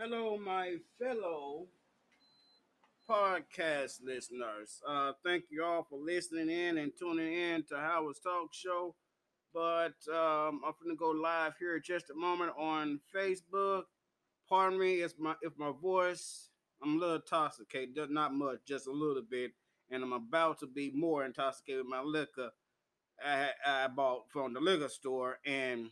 Hello, my fellow podcast listeners. Thank you all for listening in and tuning in to Howard's Talk Show. But I'm going to go live here in just a moment on Facebook. Pardon me if my voice, I'm a little intoxicated, not much, just a little bit. And I'm about to be more intoxicated with my liquor I bought from the liquor store. And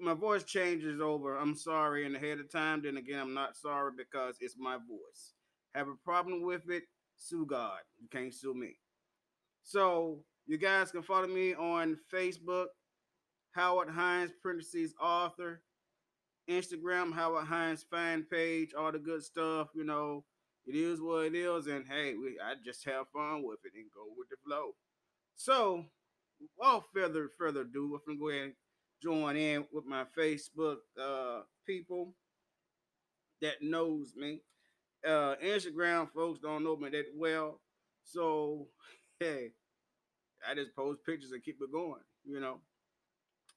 my voice changes over. I'm sorry in ahead of time. Then again, I'm not sorry because it's my voice. Have a problem with it? Sue God. You can't sue me. So you guys can follow me on Facebook, Howard Hines, parentheses, author. Instagram, Howard Hines fan page, all the good stuff. You know, it is what it is. And hey, I just have fun with it and go with the flow. So without further ado, I'm going to go ahead and join in with my Facebook people that knows me. Instagram folks don't know me that well. So, hey, I just post pictures and keep it going, you know.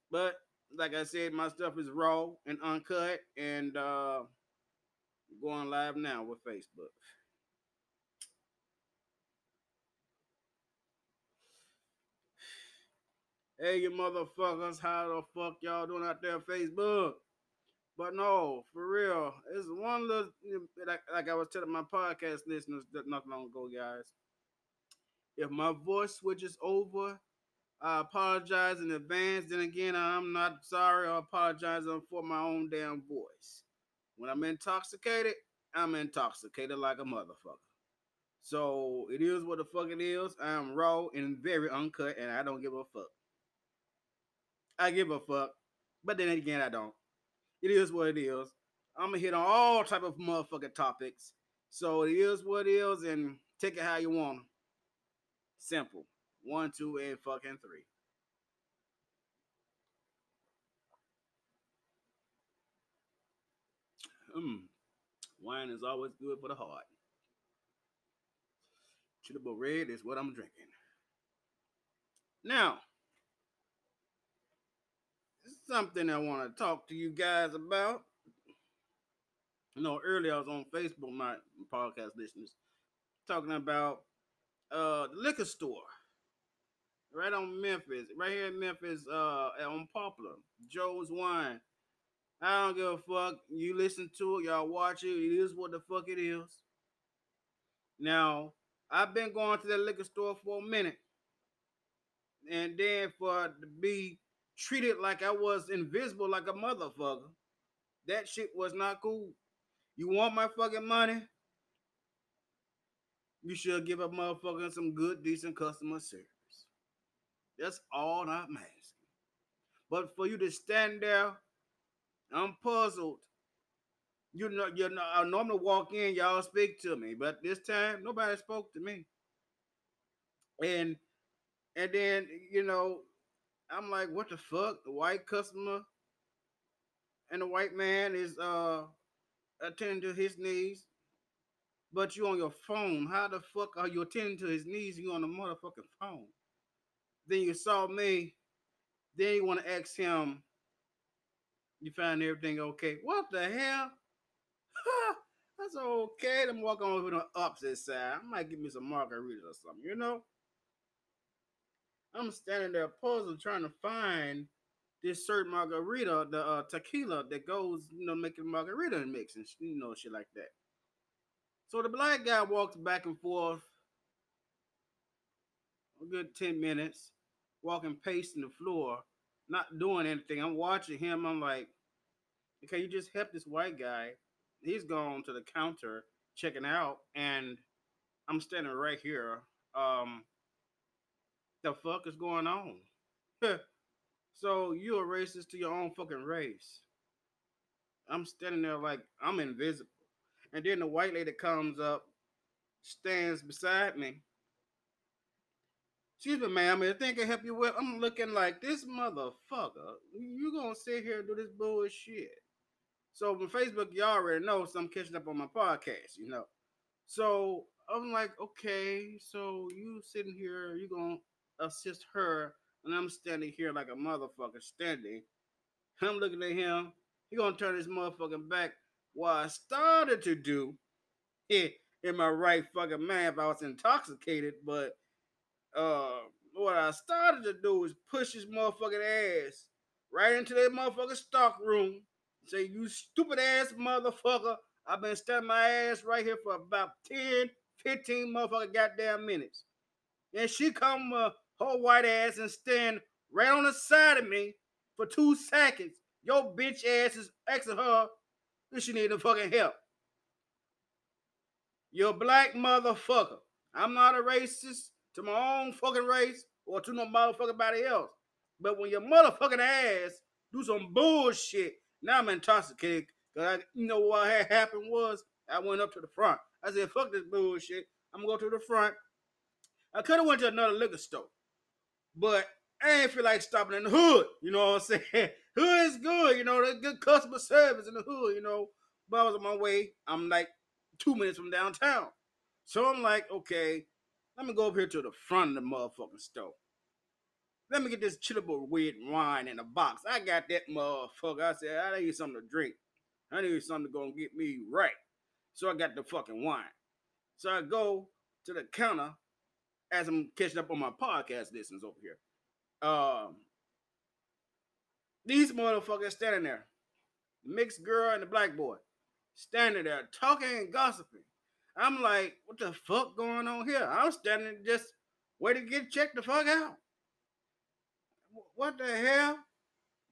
But like I said, my stuff is raw and uncut, and going live now with Facebook. Hey, you motherfuckers, how the fuck y'all doing out there on Facebook? But no, for real, it's one little, like I was telling my podcast listeners not long ago, guys. If my voice switches over, I apologize in advance. Then again, I'm not sorry or apologizing for my own damn voice. When I'm intoxicated like a motherfucker. So it is what the fuck it is. I am raw and very uncut, and I don't give a fuck. I give a fuck, but then again, I don't. It is what it is. I'm going to hit on all type of motherfucking topics. So it is what it is, and take it how you want them. Simple. 1, 2, and fucking three. Wine is always good for the heart. Chili's red is what I'm drinking. Now, something I want to talk to you guys about. You know, earlier I was on Facebook, my podcast listeners, talking about the liquor store right on Memphis, right here in Memphis, on Poplar, Joe's Wine. I don't give a fuck. You listen to it, y'all watch it. It is what the fuck it is. Now, I've been going to that liquor store for a minute, and then for it to be treated like I was invisible like a motherfucker. That shit was not cool. You want my fucking money? You should give a motherfucker some good, decent customer service. That's all I'm asking. But for you to stand there, I'm puzzled. You know, I normally walk in, y'all speak to me, but this time nobody spoke to me. And then, you know, I'm like, what the fuck? The white customer and the white man is attending to his needs, but you on your phone. How the fuck are you attending to his needs? You on the motherfucking phone. Then you saw me. Then you want to ask him, you find everything okay? What the hell? That's okay. Them walking over to the opposite side. I might give me some margaritas or something, you know? I'm standing there puzzled trying to find this certain margarita, the tequila that goes, you know, making margarita and mixing, you know, shit like that. So the black guy walks back and forth a good 10 minutes, walking, pacing the floor, not doing anything. I'm watching him. I'm like, okay, you just help this white guy. He's gone to the counter, checking out, and I'm standing right here. The fuck is going on? So you're a racist to your own fucking race. I'm standing there like I'm invisible. And then the white lady comes up, stands beside me. Excuse me, ma'am, I think I help you with. I'm looking like this motherfucker. You gonna sit here and do this bullshit. So on Facebook, y'all already know, so I'm catching up on my podcast, you know. So I'm like, okay, so you sitting here, you gonna assist her, and I'm standing here like a motherfucker standing. I'm looking at him. He gonna turn his motherfucking back. What I started to do it in my right fucking mind if I was intoxicated, but what I started to do is push his motherfucking ass right into that motherfucking stock room. Say, you stupid ass motherfucker. I've been standing my ass right here for about 10, 15 motherfucking goddamn minutes. And she come her white ass and stand right on the side of me for 2 seconds. Your bitch ass is asking her if she need the fucking help. You're a black motherfucker. I'm not a racist to my own fucking race or to no motherfucking body else. But when your motherfucking ass do some bullshit, now I'm intoxicated. Cause you know what had happened was I went up to the front. I said, fuck this bullshit. I'm gonna go to the front. I could have went to another liquor store, but I ain't feel like stopping in the hood. You know what I'm saying? Hood is good. You know, there's good customer service in the hood, you know. But I was on my way. I'm like 2 minutes from downtown. So I'm like, okay, let me go up here to the front of the motherfucking store. Let me get this chillable weird wine in a box. I got that motherfucker. I said, I need something to drink. I need something to go and get me right. So I got the fucking wine. So I go to the counter as I'm catching up on my podcast listens over here. These motherfuckers standing there. The mixed girl and the black boy. Standing there talking and gossiping. I'm like, what the fuck going on here? I'm standing just waiting to get checked the fuck out. What the hell?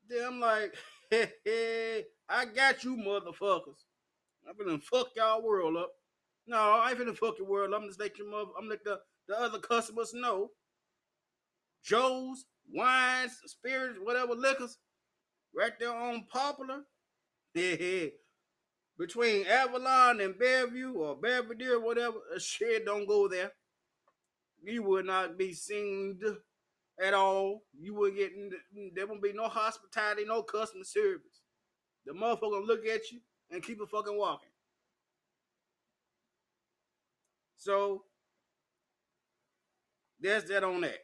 Then I'm like, hey, I got you motherfuckers. I'm gonna fuck y'all world up. No, I ain't finna fuck your world up. I'm just let your mother, I'm let the other customers know. Joe's, wines, spirits, whatever liquors, right there on Popular. Between Avalon and Bellevue or Belvedere, whatever, shit, don't go there. You would not be seen at all. You would get, there won't be no hospitality, no customer service. The motherfucker look at you and keep it fucking walking. So, that's that on that.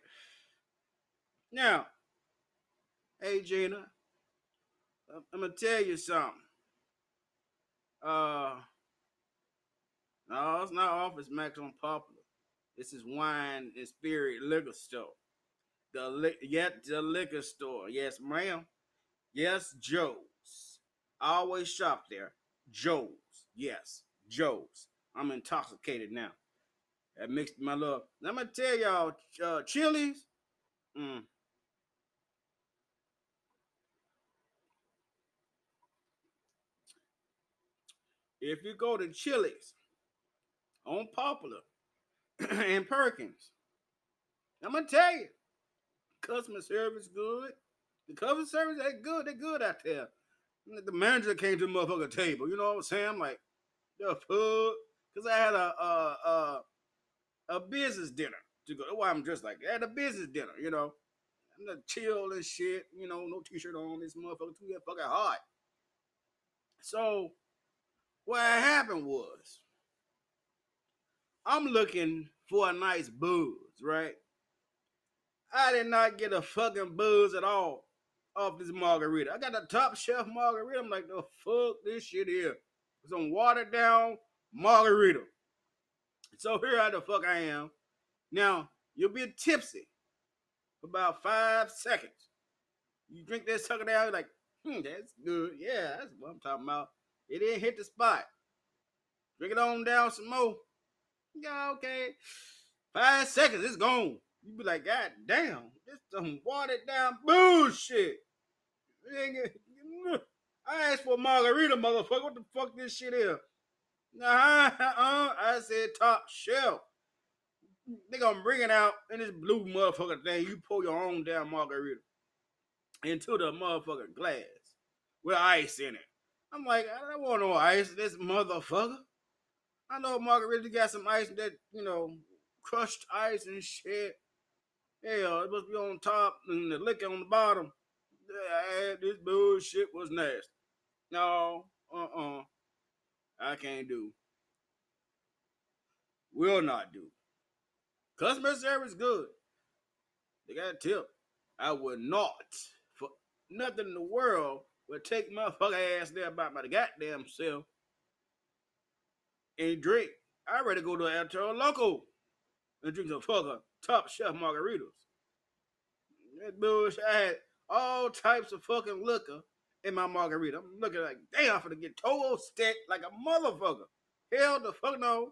Now, hey Gina, I'm gonna tell you something. No, it's not Office Max on Popular. This is Wine and Spirit Liquor Store. The liquor store. Yes, ma'am. Yes, Joe's. I always shop there. Joe's. Yes, Joe's. I'm intoxicated now. That mixed my love. Now, I'm gonna tell y'all, Chili's. If you go to Chili's on Popular and Perkins, I'm gonna tell you, customer service good. The customer service, they good out there. The manager came to the motherfucking table. You know what I'm saying? I'm like, the fuck? Because I had a business dinner to go. That's why I'm dressed like that. I had a business dinner, you know. I'm not chill and shit, you know, no t-shirt on. This motherfucker too fucking hot. So what happened was, I'm looking for a nice booze, right? I did not get a fucking booze at all off this margarita. I got the top shelf margarita. I'm like, the fuck this shit here. Some watered down margarita. So here I the fuck I am. Now, you'll be tipsy for about 5 seconds. You drink that sucker down, you're like, that's good. Yeah, that's what I'm talking about. It didn't hit the spot. Drink it on down some more. Yeah, okay. 5 seconds, it's gone. You be like, God damn, this some watered down bullshit. I asked for a margarita, motherfucker. What the fuck this shit is? Nah, I said top shelf. They gonna bring it out in this blue motherfucker thing. You pour your own damn margarita into the motherfucking glass with ice in it. I'm like, I don't want no ice, this motherfucker. I know margarita got some ice that, you know, crushed ice and shit. Hell, it must be on top and the liquor on the bottom. Yeah, this bullshit was nasty. No, I can't do. Will not do. Customer service good. They got a tip. I would not, for nothing in the world, Well, take motherfucker ass there by my goddamn self and drink. I'd rather go to El Loco and drink some fucking top shelf margaritas. That bullshit. I had all types of fucking liquor in my margarita. I'm looking like, damn, I'm finna get toe stacked like a motherfucker. Hell the fuck no.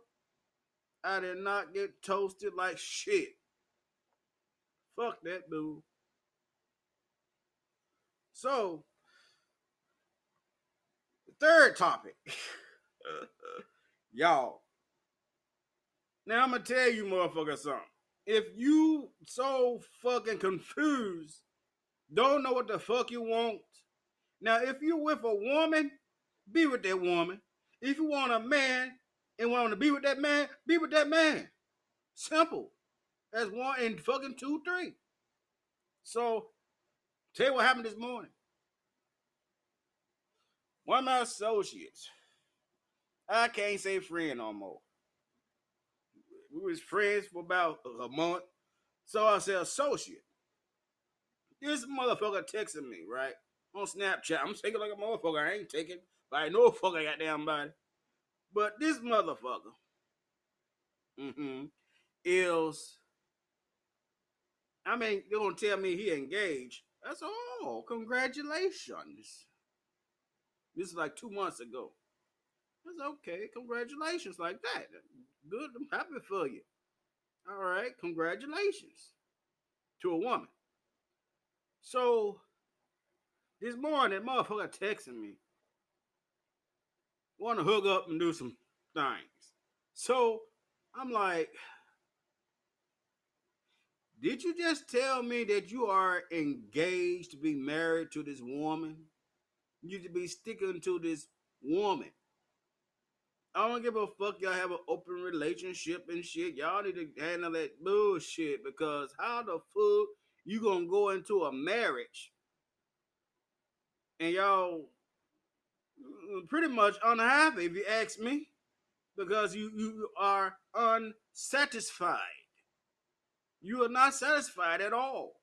I did not get toasted like shit. Fuck that, dude. So, the third topic. Y'all. Now, I'm going to tell you motherfuckers something. If you so fucking confused, don't know what the fuck you want. Now, if you with a woman, be with that woman. If you want a man and want to be with that man, be with that man. Simple. That's 1 and fucking 2, 3. So, tell you what happened this morning. One of my associates, I can't say friend no more. We was friends for about a month. So I said associate. This motherfucker texting me, right? On Snapchat. I'm taking like a motherfucker. I ain't taking like no fucking goddamn body. But this motherfucker is, I mean, they're gonna tell me he engaged. That's all. Congratulations. This is like 2 months ago. That's okay. Congratulations, like that. Good. I'm happy for you. All right. Congratulations to a woman. So this morning, motherfucker texting me. Want to hook up and do some things. So I'm like, did you just tell me that you are engaged to be married to this woman? You to be sticking to this woman. I don't give a fuck y'all have an open relationship and shit. Y'all need to handle that bullshit, because how the fuck you gonna go into a marriage and y'all pretty much unhappy, if you ask me, because you are unsatisfied. You are not satisfied at all.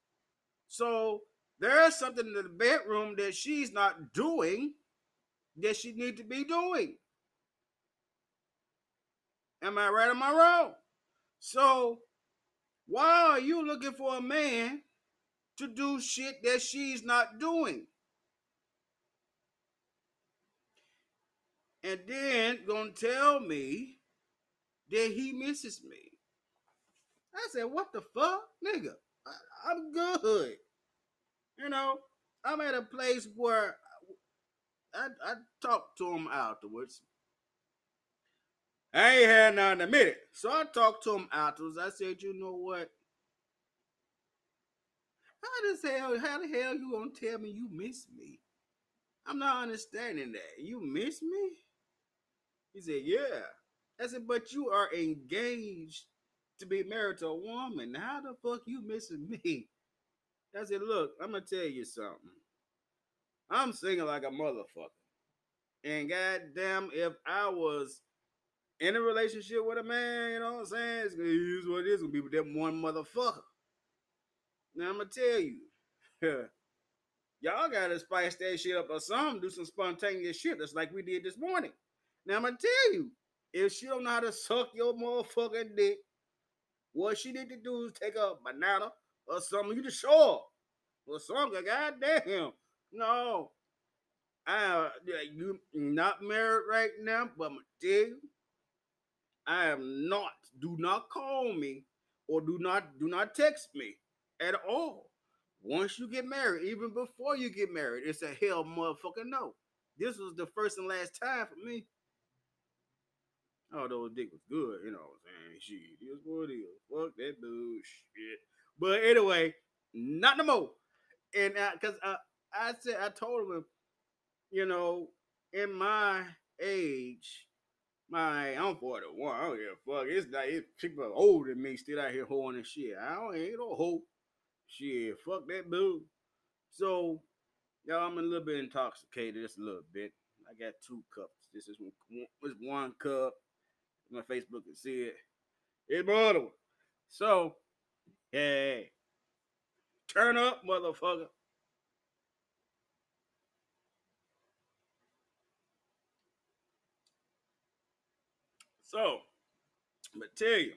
So there is something in the bedroom that she's not doing that she needs to be doing. Am I right or am I wrong? So why are you looking for a man to do shit that she's not doing? And then gonna tell me that he misses me. I said, what the fuck? Nigga, I'm good. You know, I'm at a place where I talk to him afterwards. I ain't had none in a minute. So I talked to him afterwards. I said, you know what? How the hell you gonna tell me you miss me? I'm not understanding that. You miss me? He said, yeah. I said, but you are engaged to be married to a woman. How the fuck you missing me? I said, look, I'm gonna tell you something. I'm single like a motherfucker. And goddamn, if I was in a relationship with a man, you know what I'm saying? It's gonna use what it is, gonna be with that one motherfucker. Now I'm gonna tell you. Y'all gotta spice that shit up or something, do some spontaneous shit. That's like we did this morning. Now I'm gonna tell you, if she don't know how to suck your motherfucking dick, what she need to do is take a banana or something. You just show up or something. Goddamn, no, you not married right now, but I'm gonna tell you, I am not. Do not call me or do not text me at all. Once you get married, even before you get married, it's a hell motherfucking no. This was the first and last time for me. Although dick was good, you know what I'm saying? Shit, it is what it is. Fuck that bullshit. But anyway, not no more. And because I said, I told him, you know, in my age, I'm 41. I don't give a fuck. It's like people are older than me still out here hoeing and shit. I ain't no hoe. Shit, fuck that boo. So, y'all, I'm a little bit intoxicated, just a little bit. I got 2 cups. This is one cup. My Facebook can see it. It's my other one. So, hey, turn up, motherfucker. So, I'm going to tell you.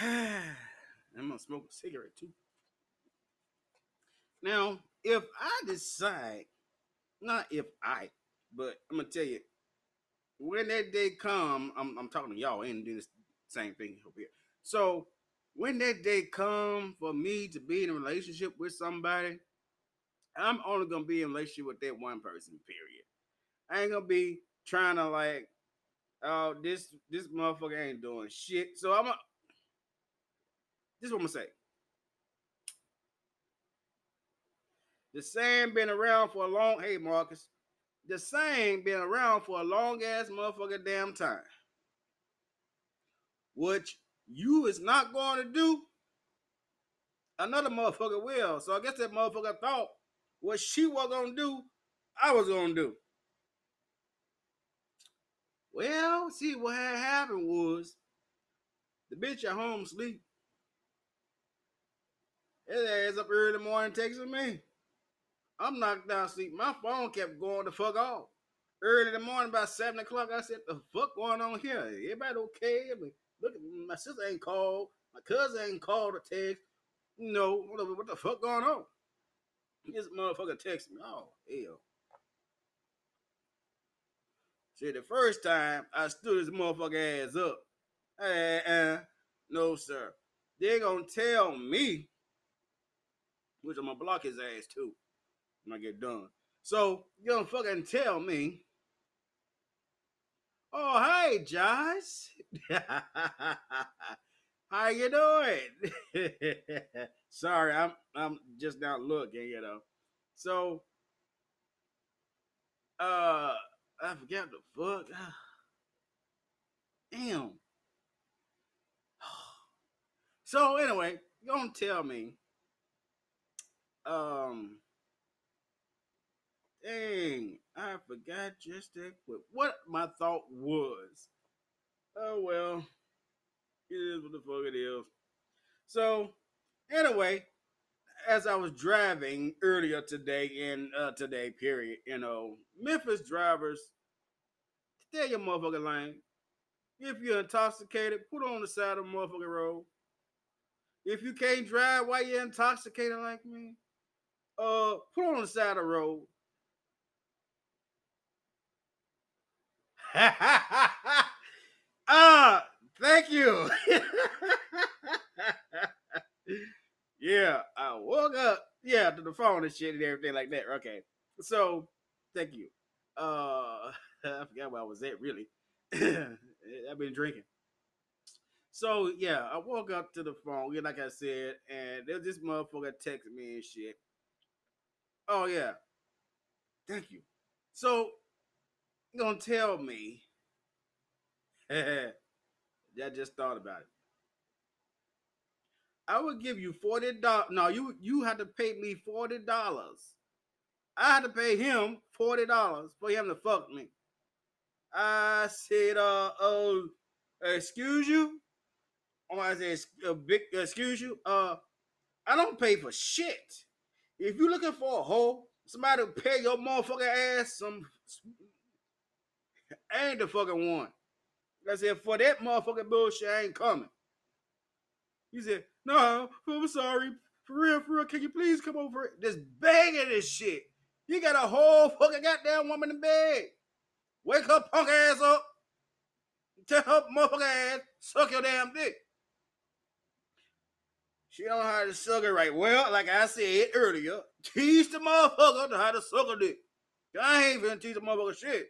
I'm going to smoke a cigarette too. Now, if I decide, not if I, but I'm going to tell you, when that day come, I'm talking to y'all and do this same thing over here. So, when that day come for me to be in a relationship with somebody, I'm only going to be in a relationship with that one person, period. I ain't going to be trying to like, oh, this motherfucker ain't doing shit. So, this is what I'm going to say. The same been around for a long, hey Marcus, the same been around for a long ass motherfucking damn time. Which you is not going to do, another motherfucker will. So I guess that motherfucker thought what she was going to do, I was going to do. Well, see, what had happened was the bitch at home sleep. His ass up early in the morning texting me. I'm knocked down sleep. My phone kept going the fuck off. Early in the morning, about 7 o'clock, I said, the fuck going on here? Everybody okay? I mean, look, my sister ain't called. My cousin ain't called or text. You know, what the fuck going on? This motherfucker texted me. Oh, hell. See, the first time, I stood his motherfucker ass up. No, sir. They gonna tell me, which I'm gonna block his ass, too. When I get done. So, you don't fucking tell me. Oh, hi, Josh. How you doing? Sorry, I'm just not looking, you know. So, I forgot the fuck. Damn. So, anyway, you don't tell me. Dang, I forgot just that quick what my thought was. Oh, well, it is what the fuck it is. So, anyway, as I was driving earlier today and today, period, you know, Memphis drivers, stay your motherfucking lane. If you're intoxicated, put on the side of the motherfucking road. If you can't drive while you're intoxicated like me, put on the side of the road. Thank you. Yeah, I woke up. Yeah, to the phone and shit and everything like that. Okay, so thank you. I forgot where I was at really. I've been drinking. So yeah, I woke up to the phone. Like I said, and this motherfucker texted me and shit. Oh yeah, thank you. So. Gonna tell me I just thought about it. I would give you $40. No, you had to pay me $40. I had to pay him $40 for him to fuck me. I said, oh, excuse you. Or I said, excuse you. I don't pay for shit. If you looking for a hoe, somebody will pay your motherfucking ass some. I ain't the fucking one. I said, for that motherfucking bullshit, I ain't coming. He said, no, I'm sorry. For real, can you please come over? Just begging this shit. You got a whole fucking goddamn woman in bed. Wake her punk ass up. Tell her motherfucking ass, suck your damn dick. She don't know how to suck it right. Well, like I said earlier, teach the motherfucker how to suck a dick. I ain't finna teach the motherfucker shit.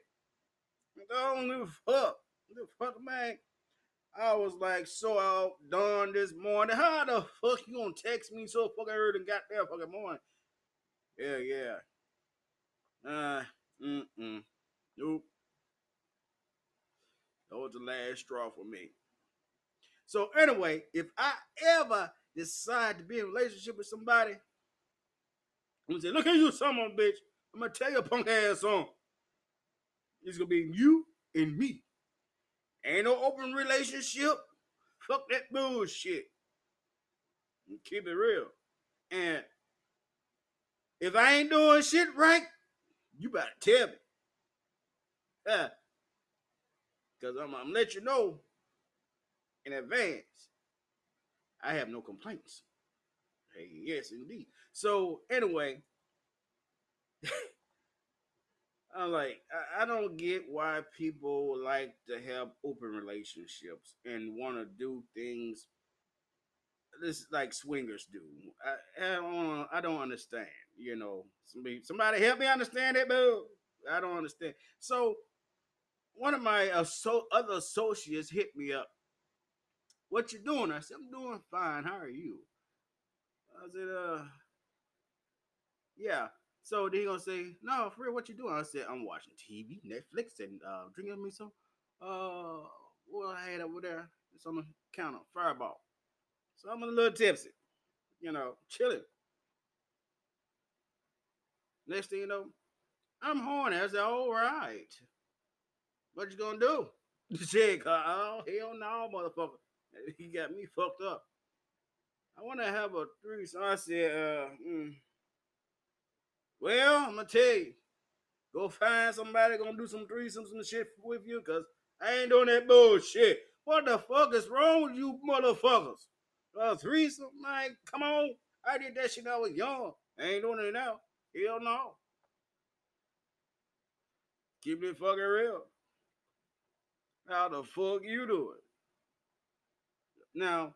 I don't give a fuck. Man. I was like so outdone this morning. How the fuck you gonna text me so fucking early and goddamn fucking morning? Yeah, yeah. Nope. That was the last straw for me. So anyway, if I ever decide to be in a relationship with somebody, I'm gonna say, look at you, son of a bitch. I'm gonna tell your punk ass on. It's gonna be you and me. Ain't no open relationship. Fuck that bullshit. And keep it real. And if I ain't doing shit right, you better tell me. because I'm let you know in advance, I have no complaints. Hey, yes, indeed. So anyway, I'm like, I don't get why people like to have open relationships and want to do things this like swingers do. I don't understand. You know, somebody help me understand it, boo. I don't understand. So one of my other associates hit me up. What you doing? I said, I'm doing fine. How are you? I said, yeah. So then he gonna say, no, for real, what you doing? I said, I'm watching TV, Netflix, and drinking me some. What I had over there, it's on the counter, Fireball. So I'm a little tipsy, you know, chilling. Next thing you know, I'm horny. I said, all right. What you gonna do? She said, oh, hell no, motherfucker. He got me fucked up. I want to have a threesome. I said, well, I'm going to tell you, go find somebody going to do some threesomes and shit with you, because I ain't doing that bullshit. What the fuck is wrong with you motherfuckers? A threesome? Like, come on. I did that shit when I was young. I ain't doing it now. Hell no. Keep it fucking real. How the fuck you do it? Now,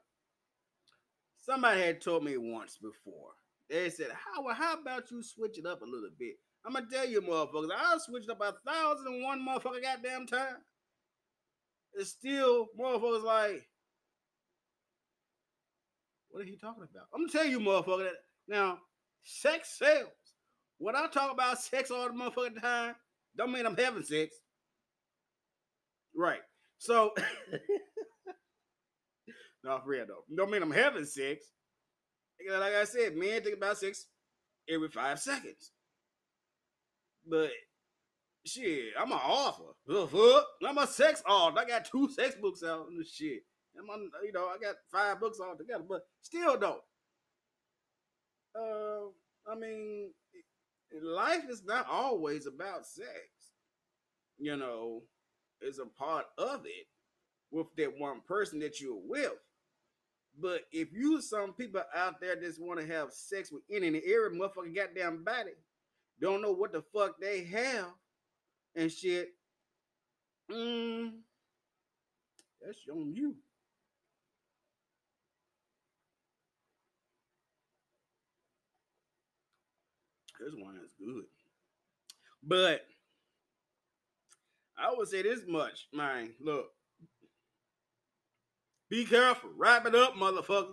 somebody had told me once before. They said, Howard, how about you switch it up a little bit? I'm going to tell you, motherfuckers, I'll switch it up 1,001 motherfucking goddamn time. It's still motherfuckers like, what are you talking about? I'm going to tell you, motherfucker, that now, sex sells. When I talk about sex all the motherfucking time, don't mean I'm having sex. Right. So... No, for real though. Don't mean I'm having sex. Like I said, men think about sex every 5 seconds. But shit, I'm an author. I'm a sex author. I got 2 sex books out and shit. I'm on, you know, I got 5 books all together. But still though, I mean, life is not always about sex. You know, it's a part of it with that one person that you're with. But if you some people out there just want to have sex with any and every motherfucking goddamn body, don't know what the fuck they have and shit, that's on you. This one is good. But I would say this much, man. Look. Be careful. Wrap it up, motherfucker.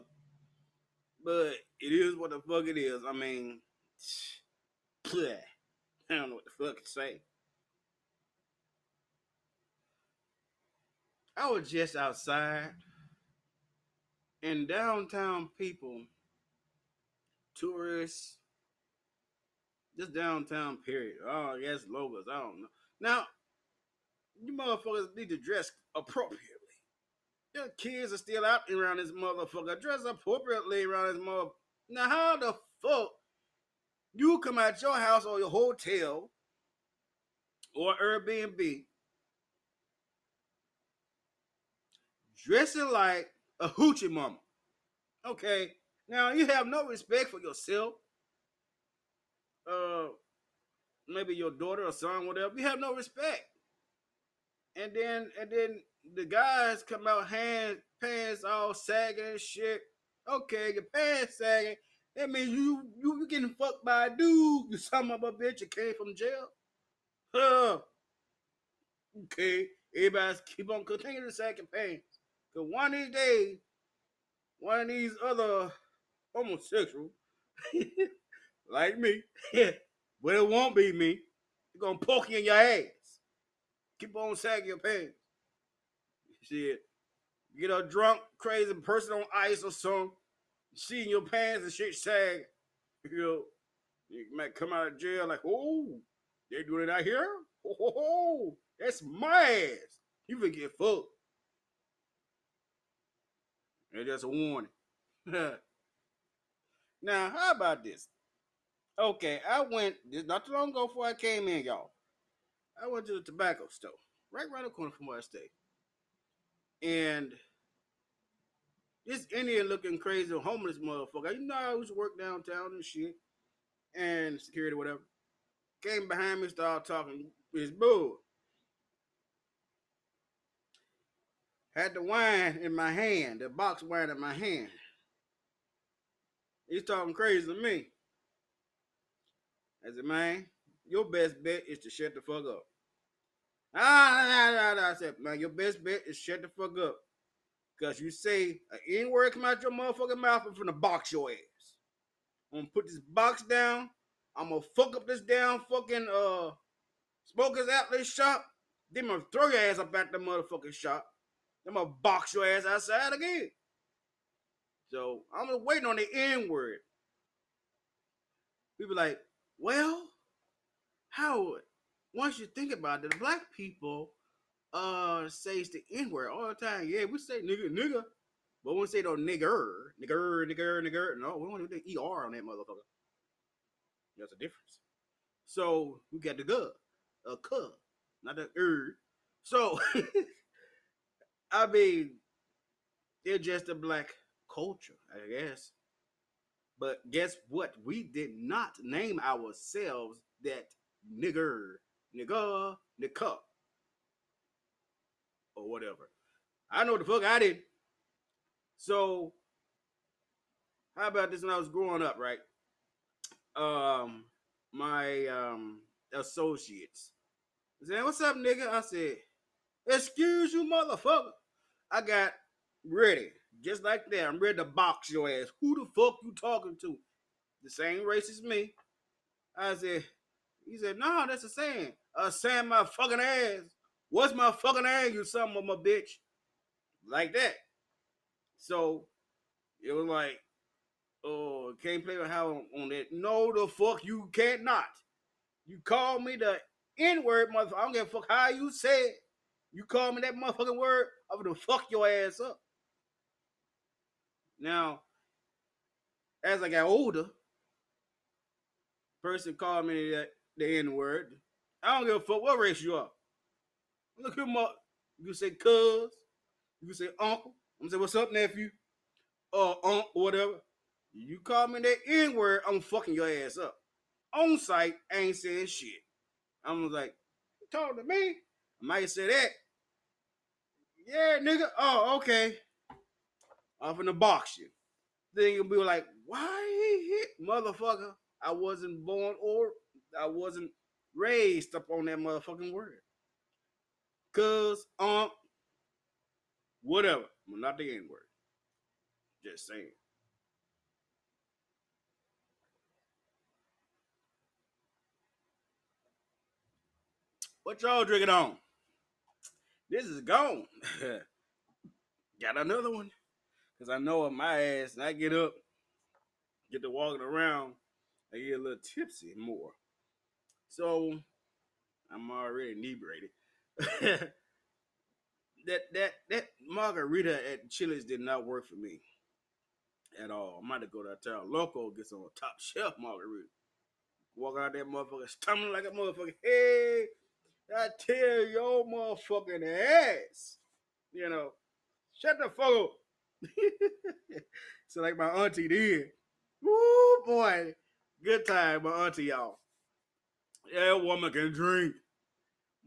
But it is what the fuck it is. I mean, bleh. I don't know what the fuck to say. I was just outside, and downtown people, tourists, just downtown period. Oh, yes, logos. I don't know. Now, you motherfuckers need to dress appropriately. Your kids are still out around this motherfucker. Dress appropriately around this motherfucker. Now, how the fuck you come out your house or your hotel or Airbnb dressing like a hoochie mama? Okay. Now, you have no respect for yourself. Maybe your daughter or son, whatever. You have no respect. And then the guys come out, pants all sagging and shit. Okay, your pants sagging. That means you getting fucked by a dude. You son of a bitch. You came from jail. Huh. Okay, everybody's keep on continuing to sag your pants. Cause one of these days, one of these other homosexuals like me, but it won't be me. They're gonna poke you in your ass. Keep on sagging your pants. Shit, get a drunk, crazy person on ice or something, seeing your pants and shit sag, you know, you might come out of jail like, oh, they're doing it out here? Oh, that's my ass. You can get fucked. And that's a warning. Now, how about this? Okay, I went, not too long ago before I came in, y'all. I went to the tobacco store, right around the corner from where I stay. And this Indian looking crazy homeless motherfucker, you know, I used to work downtown and shit, and security, whatever, came behind me, started talking his bull. Had the wine in my hand, the box wine in my hand. He's talking crazy to me. I said, man, your best bet is to shut the fuck up. I said, man, your best bet is shut the fuck up. Because you say an N-word come out your motherfucking mouth, I'm finna box your ass. I'm gonna put this box down. I'm gonna fuck up this damn fucking smokers outlet shop. Then I'm gonna throw your ass up at the motherfucking shop. Then I'm gonna box your ass outside again. So I'm just waiting on the N-word. People like, well, Howard, once you think about it, the black people say it's the N-word all the time. Yeah, we say nigga. But we don't say no nigger. No, we don't do the ER on that motherfucker. That's a difference. So we got the gu, a cub, not the er. So I mean, they're just a black culture, I guess. But guess what? We did not name ourselves that nigger, or whatever. I know the fuck I did. So how about this? When I was growing up, right? My associates said, what's up, nigga? I said, excuse you, motherfucker. I got ready. Just like that. I'm ready to box your ass. Who the fuck you talking to? The same race as me. I said, he said, no, that's a saying. A saying my fucking ass. What's my fucking ass, you son of a bitch? Like that. So it was like, oh, can't play with how on that. No, the fuck you can't not. You call me the N-word, motherfucker. I don't give a fuck how you say it. You call me that motherfucking word, I'm gonna fuck your ass up. Now, as I got older, person called me the N-word. I don't give a fuck what race you are. Look him up. You can say cuz. You can say uncle. I'm gonna say, what's up, nephew? Uncle, whatever. You call me that N-word, I'm fucking your ass up. On site, I ain't saying shit. I'm like, you talking to me? I might say that. Yeah, nigga. Oh, okay. I'm finna box you. Then you'll be like, why he hit? Motherfucker, I wasn't born or I wasn't raised up on that motherfucking word. Cuz, whatever. Well, not the N-word. Just saying. What y'all drinking on? This is gone. Got another one. Because I know in my ass, and I get up, get to walking around, I get a little tipsy more. So I'm already inebriated. that margarita at Chili's did not work for me at all. I might have to go to El Loco, get some top shelf margarita. Walk out that motherfucker, stumbling like a motherfucker. Hey, I tear your motherfucking ass. You know, shut the fuck up. So like my auntie did. Woo boy, good time, my auntie, y'all. Yeah, that woman can drink.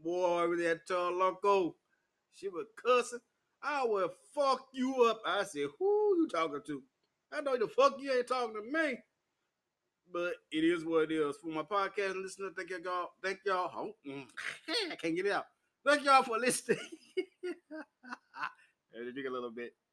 Boy, with that El Loco, she was cussing. I will fuck you up. I said, who you talking to? I know the fuck you ain't talking to me. But it is what it is. For my podcast listeners, thank y'all. Oh, I can't get it out. Thank y'all for listening. I had to drink a little bit.